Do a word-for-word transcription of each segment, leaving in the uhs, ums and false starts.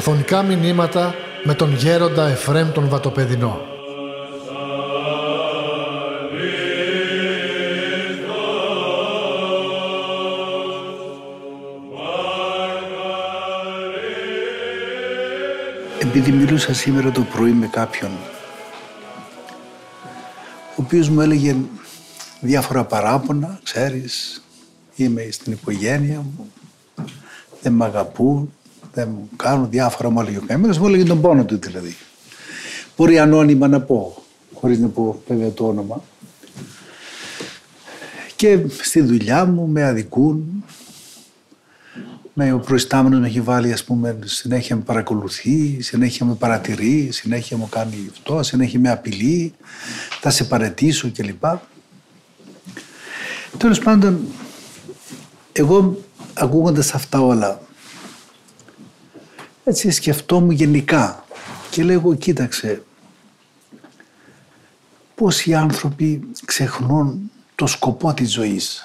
Αφωνικά μηνύματα με τον Γέροντα Εφρέμ τον Βατοπαιδινό. Επειδή μιλούσα σήμερα το πρωί με κάποιον ο οποίος μου έλεγε διάφορα παράπονα, ξέρεις, είμαι στην οικογένεια μου, δεν με αγαπούν, δεν μου κάνουν διάφορα, μου έλεγε ο καημένος, μου έλεγε τον πόνο του δηλαδή. Μπορεί ανώνυμα να πω, χωρίς να πω βέβαια το όνομα. Και στη δουλειά μου με αδικούν. Ο προϊστάμενος με έχει βάλει, ας πούμε, συνέχεια με παρακολουθεί, συνέχεια με παρατηρεί, συνέχεια μου κάνει αυτό, συνέχεια με απειλεί, θα σε παρετήσω κλπ. Τέλος πάντων, εγώ ακούγοντας αυτά όλα, έτσι σκεφτόμουν γενικά και λέγω, κοίταξε, πώς οι άνθρωποι ξεχνούν το σκοπό της ζωής.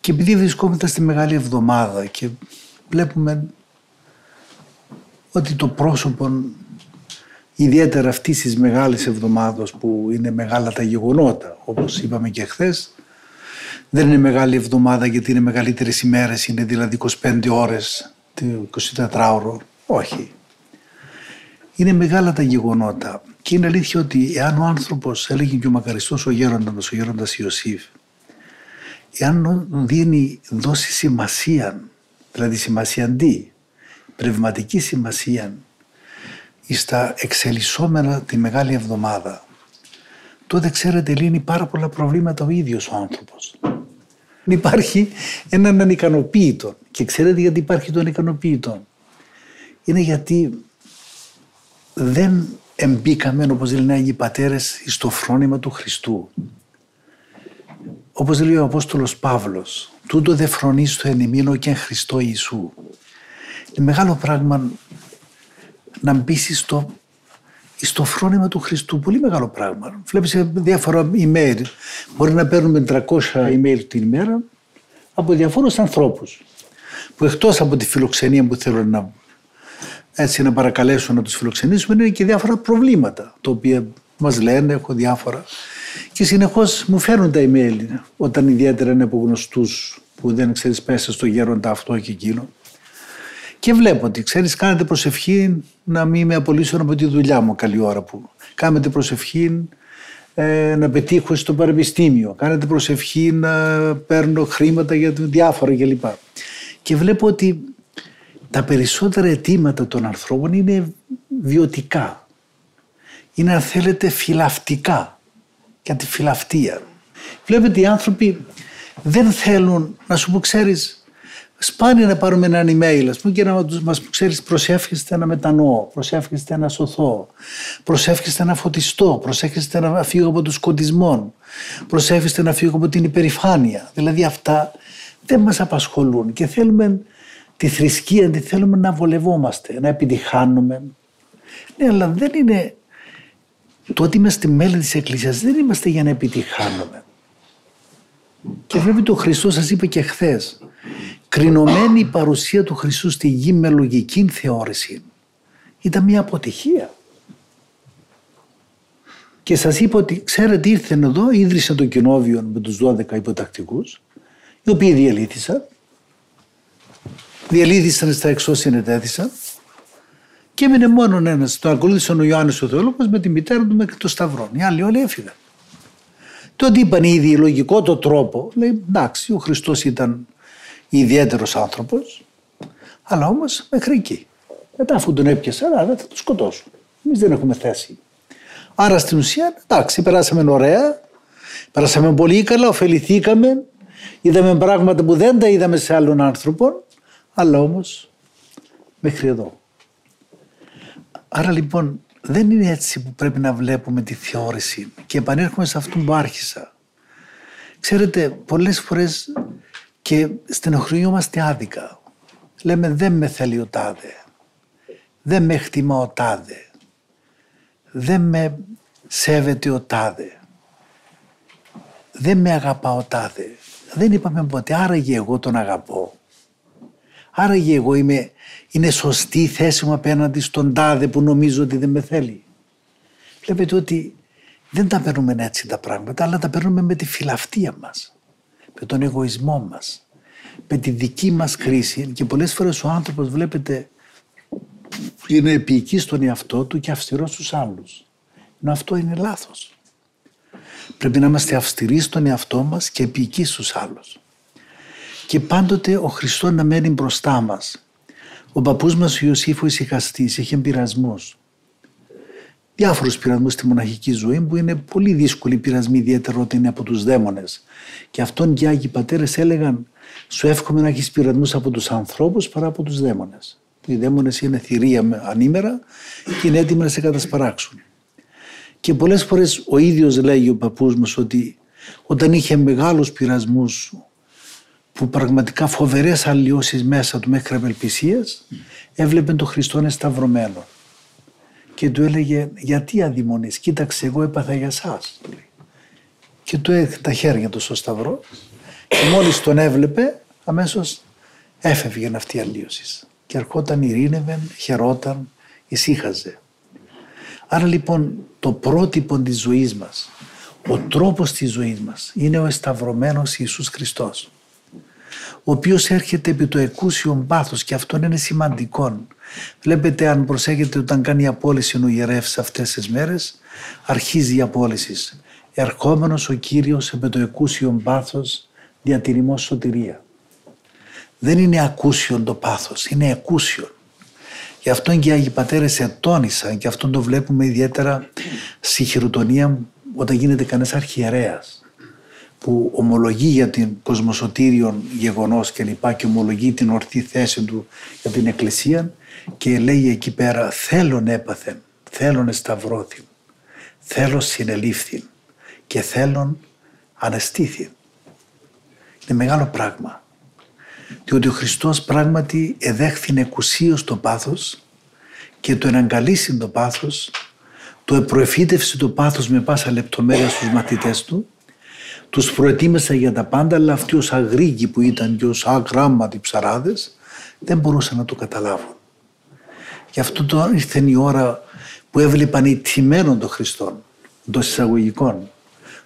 Και επειδή βρισκόμαστε στη Μεγάλη Εβδομάδα και βλέπουμε ότι το πρόσωπο, ιδιαίτερα αυτής της Μεγάλης Εβδομάδος που είναι μεγάλα τα γεγονότα, όπως είπαμε και χθες, δεν είναι Μεγάλη Εβδομάδα γιατί είναι μεγαλύτερες ημέρες, είναι δηλαδή είκοσι πέντε ώρες, εικοσιτετράωρο, όχι. Είναι μεγάλα τα γεγονότα και είναι αλήθεια ότι εάν ο άνθρωπος, έλεγε και ο μακαριστός ο γέροντας, ο γέροντας Ιωσήφ, εάν δίνει, δώσει σημασία, δηλαδή σημασιαντή, πνευματική σημασία στα εξελισσόμενα τη Μεγάλη Εβδομάδα, τότε ξέρετε λύνει πάρα πολλά προβλήματα ο ίδιος ο άνθρωπος. Υπάρχει έναν ανικανοποίητο και ξέρετε γιατί υπάρχει το ανικανοποίητο. Είναι γιατί δεν εμπήκαμε, όπως λένε οι Άγιοι Πατέρες, στο φρόνημα του Χριστού. Όπως λέει ο Απόστολος Παύλος, τούτο δε φρονείς το εν ημίνο και εν Χριστώ Ιησού. Είναι μεγάλο πράγμα να μπεις στο, στο φρόνημα του Χριστού, πολύ μεγάλο πράγμα. Βλέπεις διάφορα email, μπορεί να παίρνουμε τριακόσια email την ημέρα από διαφόρους ανθρώπους, που εκτός από τη φιλοξενία που θέλουν να, έτσι, να παρακαλέσουν να τους φιλοξενήσουμε, είναι και διάφορα προβλήματα, τα οποία μας λένε, έχω διάφορα. Και συνεχώς μου φέρνουν τα email, όταν ιδιαίτερα είναι από γνωστούς που δεν ξέρεις πέσα στο γέροντα αυτό και εκείνο. Και βλέπω ότι, ξέρεις, κάνετε προσευχή να μην με απολύσουν από τη δουλειά μου καλή ώρα που. Κάνετε προσευχή ε, να πετύχω στο πανεπιστήμιο. Κάνετε προσευχή να παίρνω χρήματα για διάφορα κλπ. Και, και βλέπω ότι τα περισσότερα αιτήματα των ανθρώπων είναι βιωτικά. Είναι, αν θέλετε, φιλαυτικά. Για τη φιλαυτία. Βλέπετε, οι άνθρωποι δεν θέλουν να σου πω, ξέρεις, σπάνια να πάρουμε έναν email, ας πούμε, και να μας πω, ξέρεις, προσεύχεστε να μετανοώ, προσεύχεστε να σωθώ, προσεύχεστε να φωτιστώ, προσεύχεστε να φύγω από τον σκοτισμό, προσεύχεστε να φύγω από την υπερηφάνεια. Δηλαδή αυτά δεν μας απασχολούν και θέλουμε τη θρησκεία, τη θέλουμε να βολευόμαστε, να επιτυχάνουμε. Ναι, αλλά δεν είναι. Το ότι είμαστε μέλη της Εκκλησίας δεν είμαστε για να επιτυχάνουμε. Και βλέπετε ο Χριστός, σας είπε και χθες, κρινωμένη η παρουσία του Χριστού στη γη με λογική θεώρηση ήταν μια αποτυχία. Και σας είπα ότι, ξέρετε, ήρθαν εδώ, ίδρυσαν το κοινόβιο με τους δώδεκα υποτακτικούς, οι οποίοι διαλύθησαν, διαλύθησαν στα εξώ συνετέθησαν, και έμεινε μόνον ένας. Τον ακολούθησαν ο Ιωάννης ο Θεολόγος με τη μητέρα του μέχρι το σταυρό. Οι άλλοι όλοι έφυγαν. Τότε είπαν ήδη λογικό το τρόπο. Λέει, εντάξει, ο Χριστός ήταν ιδιαίτερος άνθρωπος, αλλά όμως μέχρι εκεί. Μετά αφού τον έπιασαν, άρα θα τον σκοτώσουν. Εμείς δεν έχουμε θέση. Άρα στην ουσία, εντάξει, περάσαμε ωραία, περάσαμε πολύ καλά, ωφεληθήκαμε, είδαμε πράγματα που δεν τα είδαμε σε άλλων άνθρωπων, αλλά όμως μέχρι εδώ. Άρα λοιπόν δεν είναι έτσι που πρέπει να βλέπουμε τη θεώρηση και επανέρχομαι σε αυτό που άρχισα. Ξέρετε, πολλές φορές και στενοχωριόμαστε άδικα. Λέμε δεν με θέλει ο τάδε, δεν με χτιμά ο τάδε, δεν με σέβεται ο τάδε, δεν με αγαπά ο τάδε. Δεν είπαμε ποτέ άραγε εγώ τον αγαπώ. Άραγε εγώ είμαι, είναι σωστή η θέση μου απέναντι στον τάδε που νομίζω ότι δεν με θέλει. Βλέπετε ότι δεν τα παίρνουμε έτσι τα πράγματα, αλλά τα παίρνουμε με τη φιλαυτία μας, με τον εγωισμό μας, με τη δική μας χρήση. Και πολλές φορές ο άνθρωπος, βλέπετε, είναι επιεικής στον εαυτό του και αυστηρός στους άλλους. Ενώ αυτό είναι λάθος. Πρέπει να είμαστε αυστηροί στον εαυτό μας και επιεικείς στους άλλους. Και πάντοτε ο Χριστός να μένει μπροστά μας. Ο παππούς μας ο Ιωσήφ ο ησυχαστής είχε πειρασμούς. Διάφορους πειρασμούς στη μοναχική ζωή που είναι πολύ δύσκολοι πειρασμοί, ιδιαίτερα όταν είναι από τους δαίμονες. Και αυτόν και οι Άγιοι Πατέρες έλεγαν: σου εύχομαι να έχεις πειρασμούς από τους ανθρώπους παρά από τους δαίμονες. Οι δαίμονες είναι θηρία ανήμερα και είναι έτοιμοι να σε κατασπαράξουν. Και πολλές φορές ο ίδιος λέγει ο παππούς μας ότι όταν είχε μεγάλους πειρασμούς που πραγματικά φοβερές αλλοιώσεις μέσα του μέχρι απελπισίας, έβλεπε τον Χριστόν σταυρωμένο. Και του έλεγε: γιατί αδειμονείς, κοίταξε, εγώ έπαθα για σας. Και του έδινε τα χέρια του στο σταυρό και μόλις τον έβλεπε αμέσως έφευγαν αυτή η αλλοίωση. Και ερχόταν, ειρήνευε, χαιρόταν, ησύχαζε. Άρα λοιπόν το πρότυπο της ζωής μας, ο τρόπος της ζωής μας είναι ο εσταυρωμένος Ιησούς Χριστός, ο οποίος έρχεται επί το εκούσιον πάθος, και αυτό είναι σημαντικό. Βλέπετε, αν προσέχετε, όταν κάνει απόλυση ο ιερεύς αυτές τις μέρες, αρχίζει η απόλυση. Ερχόμενος ο Κύριος επί το εκούσιον πάθος, διατηρημός σωτηρία. Δεν είναι ακούσιον το πάθος, είναι εκούσιον. Γι' αυτό και οι Άγιοι Πατέρες ετώνησαν, και αυτό το βλέπουμε ιδιαίτερα στη χειροτονία όταν γίνεται κανένας αρχιερέας, που ομολογεί για την κοσμοσωτήριον γεγονός και λοιπά και ομολογεί την ορθή θέση του για την Εκκλησία, και λέει εκεί πέρα: θέλον έπαθεν, θέλον εσταυρώθην, θέλον συνελήφθην και θέλον ανεστήθην. Είναι μεγάλο πράγμα, διότι ο Χριστός πράγματι εδέχθην εκουσίως το πάθος και το εναγκαλίσει το πάθος, το επροεφήτευσε το πάθος με πάσα λεπτομέρεια στους μαθητές του, τους προετοίμασε για τα πάντα, αλλά αυτοί ως αγρίγοι που ήταν και ως αγράμματοι ψαράδες δεν μπορούσαν να το καταλάβουν. Γι' αυτό τώρα ήρθε η ώρα που έβλεπαν οι τιμένων των Χριστών, των εισαγωγικών.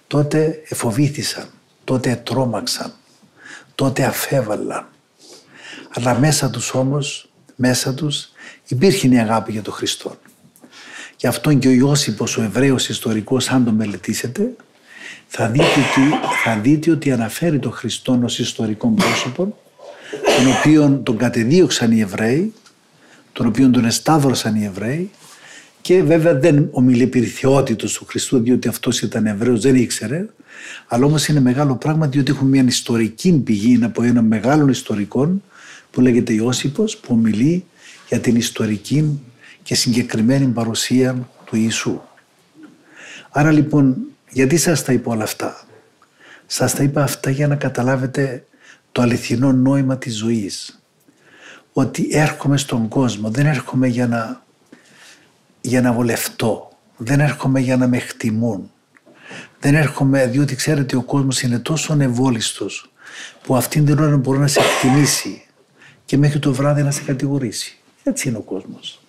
Τότε εφοβήθησαν, τότε τρόμαξαν, τότε αφέβαλαν. Αλλά μέσα τους όμως, μέσα τους υπήρχε η αγάπη για τον Χριστό. Γι' αυτόν και ο Ιώσηπος, ο Εβραίος ιστορικός, αν τον μελετήσετε, θα δείτε, ότι, θα δείτε ότι αναφέρει τον Χριστό ως ιστορικό πρόσωπο, τον οποίον τον κατεδίωξαν οι Εβραίοι, τον οποίον τον εσταύρωσαν οι Εβραίοι, και βέβαια δεν ομιλεί περί θεότητος του Χριστού, διότι αυτός ήταν Εβραίος, δεν ήξερε, αλλά όμως είναι μεγάλο πράγμα, διότι έχουμε μια ιστορική πηγή από έναν μεγάλο ιστορικό που λέγεται Ιώσηπος, που ομιλεί για την ιστορική και συγκεκριμένη παρουσία του Ιησού. Άρα λοιπόν, γιατί σας τα είπα όλα αυτά? Σας τα είπα αυτά για να καταλάβετε το αληθινό νόημα της ζωής. Ότι έρχομαι στον κόσμο, δεν έρχομαι για να, για να βολευτώ, δεν έρχομαι για να με χτιμούν, δεν έρχομαι, διότι ξέρετε ο κόσμος είναι τόσο ευόλιστος που αυτήν την ώρα μπορεί να σε εκτιμήσει και μέχρι το βράδυ να σε κατηγορήσει. Έτσι είναι ο κόσμος.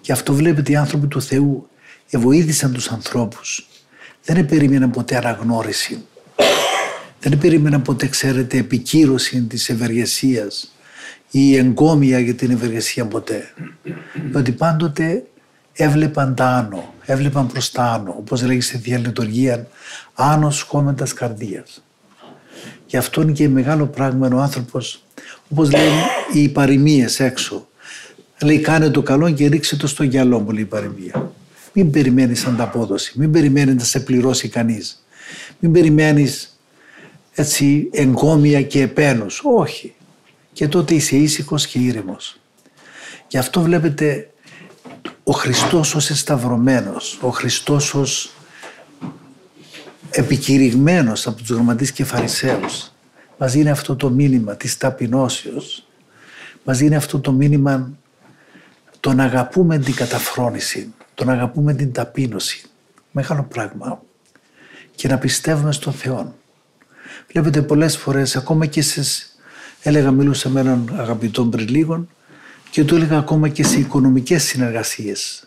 Γι' αυτό βλέπετε οι άνθρωποι του Θεού εβοήθησαν τους ανθρώπους. Δεν περίμεναν ποτέ αναγνώριση, δεν περίμεναν ποτέ, ξέρετε, επικύρωση της ευεργεσίας ή εγκόμια για την ευεργεσία ποτέ. Διότι πάντοτε έβλεπαν τα άνω, έβλεπαν προς τα άνω, όπως λέγει στη Θεία Λειτουργία, άνω σκόμεντας καρδίας. Γι' αυτό είναι και μεγάλο πράγμα ο άνθρωπος, όπως λένε οι παροιμίες έξω, λέει: κάνε το καλό και ρίξε το στο γυαλό μου, λέει η παροιμία. Μην περιμένεις ανταπόδοση, μην περιμένεις να σε πληρώσει κανείς, μην περιμένεις έτσι εγκόμια και επένους, όχι. Και τότε είσαι ήσυχος και ήρεμος. Γι' αυτό βλέπετε ο Χριστός ως εσταυρωμένος, ο Χριστός ως επικηρυγμένος από τους γραμματείς και φαρισαίους, μας δίνει αυτό το μήνυμα της ταπεινώσεως, μας δίνει αυτό το μήνυμα το να αγαπούμε την καταφρόνηση, το να αγαπούμε την ταπείνωση. Μεγάλο πράγμα. Και να πιστεύουμε στον Θεό. Βλέπετε πολλές φορές, ακόμα και στις Έλεγα, μίλουσα με έναν αγαπητό πριν λίγον και του έλεγα ακόμα και σε οικονομικές συνεργασίες.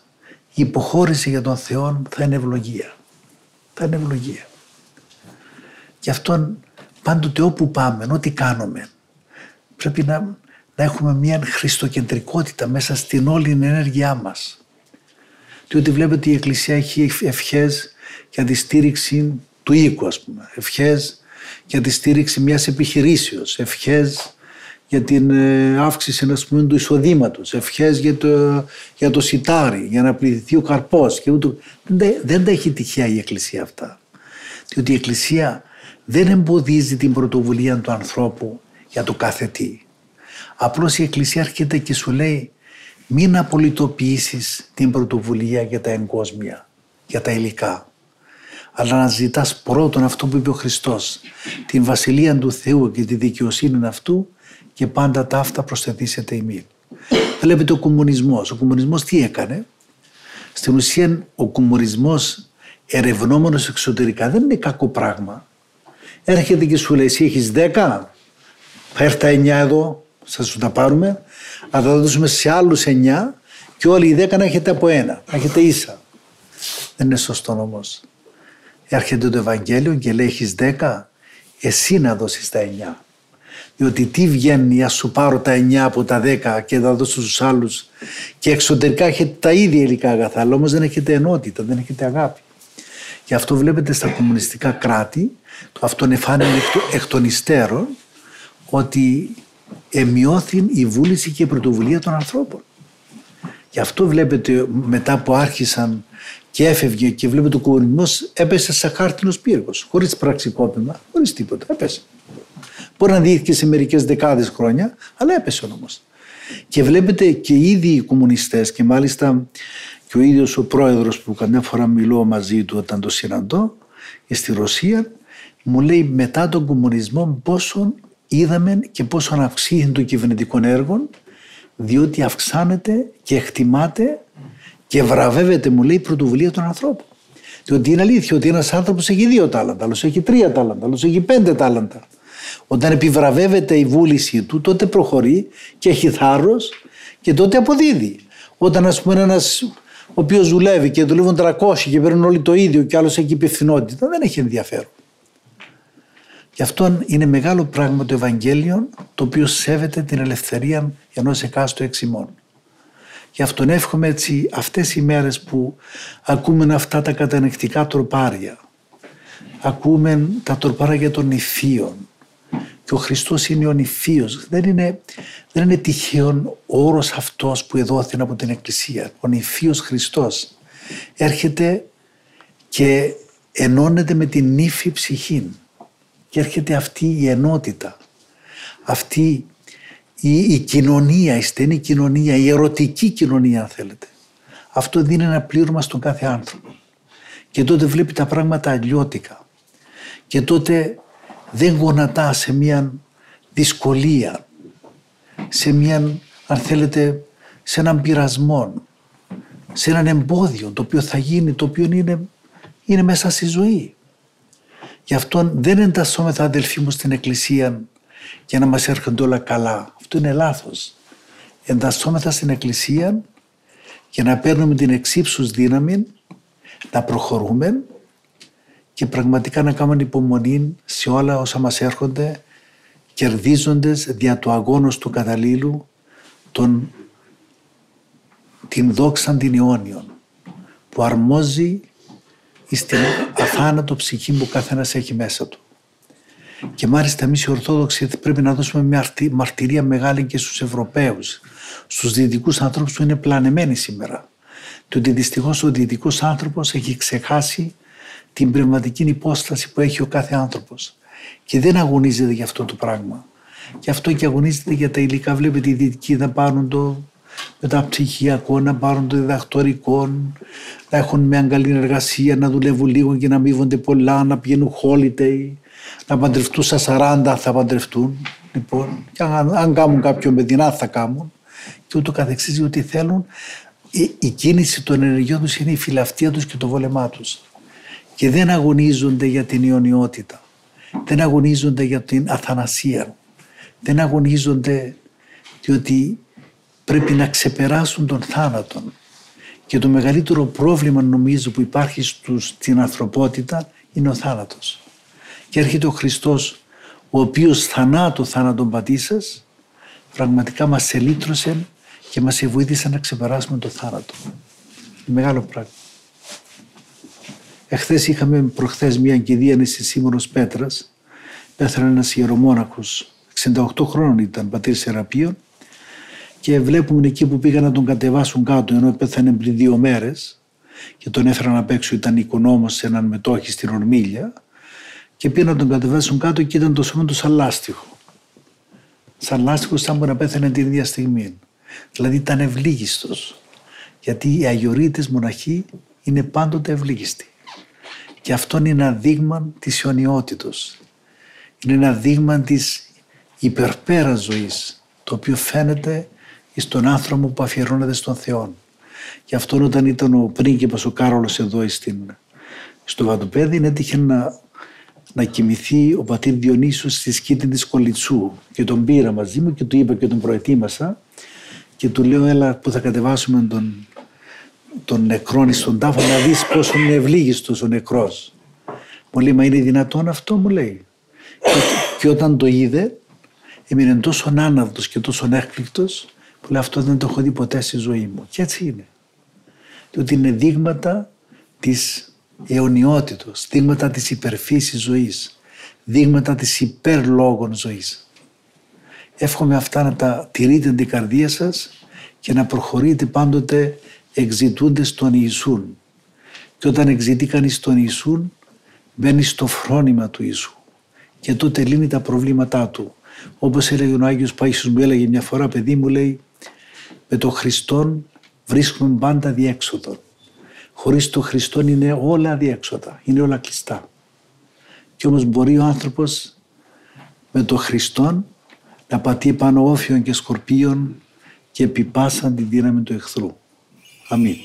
Η υποχώρηση για τον Θεό θα είναι ευλογία. Θα είναι ευλογία. Γι' αυτό πάντοτε όπου πάμε, ό,τι κάνουμε, πρέπει να, να έχουμε μια χριστοκεντρικότητα μέσα στην όλη την ενέργειά μας. Διότι βλέπετε η Εκκλησία έχει ευχές για τη στήριξη του οίκου, ας πούμε. Ευχές για τη στήριξη μιας επιχειρήσεως. Ευχές για την αύξηση, ας πούμε, του εισοδήματος. Ευχές για το, για το σιτάρι, για να πληθυνθεί ο καρπός. Και ούτω. Δεν, δεν τα έχει τυχαία η Εκκλησία αυτά. Διότι η Εκκλησία δεν εμποδίζει την πρωτοβουλία του ανθρώπου για το κάθε τι. Απλώς η Εκκλησία έρχεται και σου λέει μην απολυτοποιήσεις την πρωτοβουλία για τα εγκόσμια, για τα υλικά. Αλλά να ζητάς πρώτον αυτό που είπε ο Χριστός, την βασιλεία του Θεού και τη δικαιοσύνη αυτού και πάντα τα αυτά προσθετήσετε ημίν. Βλέπετε ο κομμουνισμός. Ο κομμουνισμός τι έκανε? Στην ουσία ο κομμουνισμός ερευνόμενος εξωτερικά δεν είναι κακό πράγμα. Έρχεται και σου λέει εσύ έχεις δέκα, θα έρθει τα εννιά εδώ, θα σου τα πάρουμε, αλλά θα τα δώσουμε σε άλλους εννιά και όλοι οι δέκα να έχετε από ένα, να έχετε ίσα. Δεν είναι σωστό όμως. Έρχεται το Ευαγγέλιο και λέει έχεις δέκα, εσύ να δώσεις τα εννιά. Διότι τι βγαίνει, ας σου πάρω τα εννιά από τα δέκα και θα δώσω στους άλλους και εξωτερικά έχετε τα ίδια υλικά αγαθά, αλλά όμως δεν έχετε ενότητα, δεν έχετε αγάπη. Γι' αυτό βλέπετε στα κομμουνιστικά κράτη, αυτόν εφάνηκε εκ των υστέρων, ότι εμειώθη η βούληση και η πρωτοβουλία των ανθρώπων. Γι' αυτό βλέπετε μετά που άρχισαν και έφευγε και βλέπετε ο κομμουνισμός έπεσε σαν χάρτινος πύργος, χωρίς πραξικόπημα, χωρίς τίποτα, έπεσε. Μπορεί να διήθηκε σε μερικές δεκάδες χρόνια, αλλά έπεσε όμως. Και βλέπετε και ήδη οι κομμουνιστές και μάλιστα και ο ίδιος ο πρόεδρος που καμιά φορά μιλώ μαζί του όταν το συναντώ στη Ρωσία, μου λέει μετά τον κομμουνισμό πόσον είδαμε και πόσον αυξήθηκε των κυβερνητικών έργων, διότι αυξάνεται και εκτιμάται και βραβεύεται, μου λέει, η πρωτοβουλία των ανθρώπων. Διότι είναι αλήθεια ότι ένας άνθρωπος έχει δύο τάλαντα, άλλος έχει τρία τάλαντα, άλλος έχει πέντε τάλαντα. Όταν επιβραβεύεται η βούλησή του, τότε προχωρεί και έχει θάρρος και τότε αποδίδει. Όταν, ας πούμε, ένας ο οποίος δουλεύει και δουλεύουν τριακόσιοι και παίρνουν όλοι το ίδιο και άλλος έχει υπευθυνότητα, δεν έχει ενδιαφέρον. Γι' αυτό είναι μεγάλο πράγμα το Ευαγγέλιο, το οποίο σέβεται την ελευθερία ενός εκάστου εξημών. Γι' αυτόν εύχομαι έτσι αυτές οι μέρες που ακούμε αυτά τα κατανεκτικά τροπάρια, ακούμε τα τροπάρια των νηφίων και ο Χριστός είναι ο νηφίος. Δεν είναι, δεν είναι τυχαίο ο όρος αυτός που εδόθηκε από την Εκκλησία. Ο νηφίος Χριστός έρχεται και ενώνεται με την νύφη ψυχήν. Και έρχεται αυτή η ενότητα, αυτή η, η κοινωνία, η στενή κοινωνία, η ερωτική κοινωνία αν θέλετε. Αυτό δίνει ένα πλήρωμα στον κάθε άνθρωπο. Και τότε βλέπει τα πράγματα αλλιώτικα. Και τότε δεν γονατά σε μια δυσκολία, σε μια, αν θέλετε, σε έναν πειρασμό, σε έναν εμπόδιο το οποίο θα γίνει, το οποίο είναι, είναι μέσα στη ζωή. Γι' αυτόν δεν εντασσόμεθα αδελφοί μου στην Εκκλησία για να μας έρχονται όλα καλά. Αυτό είναι λάθος. Εντασσόμεθα στην Εκκλησία για να παίρνουμε την εξύψους δύναμη, να προχωρούμε και πραγματικά να κάνουμε υπομονή σε όλα όσα μας έρχονται, κερδίζοντας δια του αγώνος του καταλήλου τον, την δόξαν την αιώνιον που αρμόζει στην αθάνατο ψυχή που ο καθένας έχει μέσα του. Και μάλιστα εμείς οι Ορθόδοξοι πρέπει να δώσουμε μια μαρτυρία μεγάλη και στους Ευρωπαίους, στους δυτικούς ανθρώπους που είναι πλανεμένοι σήμερα. Διότι δυστυχώς ο δυτικός άνθρωπος έχει ξεχάσει την πνευματική υπόσταση που έχει ο κάθε άνθρωπος και δεν αγωνίζεται για αυτό το πράγμα. Γι' αυτό και αγωνίζεται για τα υλικά. Βλέπετε οι δυτικοί θα πάρουν το μεταψυχιακό, να πάρουν το διδακτορικό, να έχουν μια καλή εργασία, να δουλεύουν λίγο και να αμείβονται πολλά, να πηγαίνουν holiday, να παντρευτούν στα σαράντα θα παντρευτούν. Λοιπόν, και αν, αν κάνουν κάποιον παιδινά θα κάνουν και ούτω καθεξής, ότι θέλουν. Η, η κίνηση των ενεργειών τους είναι η φιλαυτία τους και το βόλεμά τους. Και δεν αγωνίζονται για την ιωνιότητα, δεν αγωνίζονται για την αθανασία, δεν αγωνίζονται, διότι πρέπει να ξεπεράσουν τον θάνατο. Και το μεγαλύτερο πρόβλημα, νομίζω, που υπάρχει στους, στην ανθρωπότητα είναι ο θάνατος. Και έρχεται ο Χριστός, ο οποίος θανάτω θάνατον πατήσας, πραγματικά μας ελύτρωσε και μας βοήθησε να ξεπεράσουμε το θάνατο. Μεγάλο πράγμα. Εχθές είχαμε προχθές μια κηδίανηση Σίμωνος Πέτρας. Πέθανε ένας ιερομόναχος, εξήντα οκτώ χρόνων ήταν, πατήρ Σεραπείων, και βλέπουμε εκεί που πήγαν να τον κατεβάσουν κάτω, ενώ πέθανε πριν δύο μέρες και τον έφεραν απ' έξω, ήταν οικονόμος σε έναν μετόχη στην Ορμίλια, και πήγαν να τον κατεβάσουν κάτω και ήταν το σώμα του σαν λάστιχο. Σαν λάστιχο, σαν που να πέθανε την ίδια στιγμή. Δηλαδή ήταν ευλίγιστος. Γιατί οι αγιορείτες μοναχοί είναι πάντοτε ευλίγιστοι. Και αυτό είναι ένα δείγμα της αιωνιότητος. Είναι ένα δείγμα της υπερπέρας ζωής, το οποίο φαίνεται στον άνθρωπο που αφιερώνεται στον Θεό. Γι' αυτό όταν ήταν ο πρίγκιπας ο Κάρολος εδώ στην, στο Βατοπέδιν, έτυχε να, να κοιμηθεί ο πατήρ Διονύσιος στη σκήτη της Κολιτσού, και τον πήρα μαζί μου και του είπα και τον προετοίμασα και του λέω, έλα που θα κατεβάσουμε τον, τον νεκρόν στον τάφο να δεις πόσο είναι ευλίγιστος ο νεκρός. Μου λέει, μα είναι δυνατόν αυτό, μου λέει. Και, και όταν το είδε έμεινε τόσο άναυδος και τόσο έκπληκτος που λέει, αυτό δεν το έχω δει ποτέ στη ζωή μου. Και έτσι είναι. Διότι είναι δείγματα της αιωνιότητος, δείγματα της υπερφύσης ζωής, δείγματα της υπερλόγων ζωής. Εύχομαι αυτά να τα τηρείτε την καρδία σας και να προχωρείτε πάντοτε εξητούντες τον Ιησούν. Και όταν εξητεί κανείς τον Ιησούν, μπαίνει στο φρόνημα του Ιησού. Και τότε λύνει τα προβλήματά του. Όπως έλεγε ο Άγιος Παϊσός, μου έλεγε μια φορά, παιδί μου, λέει, με τον Χριστόν βρίσκουμε πάντα διέξοδο. Χωρίς τον Χριστόν είναι όλα διέξοδα, είναι όλα κλειστά. Κι όμως μπορεί ο άνθρωπος με τον Χριστόν να πατεί πάνω όφιων και σκορπίων και επιπάσαν τη δύναμη του εχθρού. Αμήν.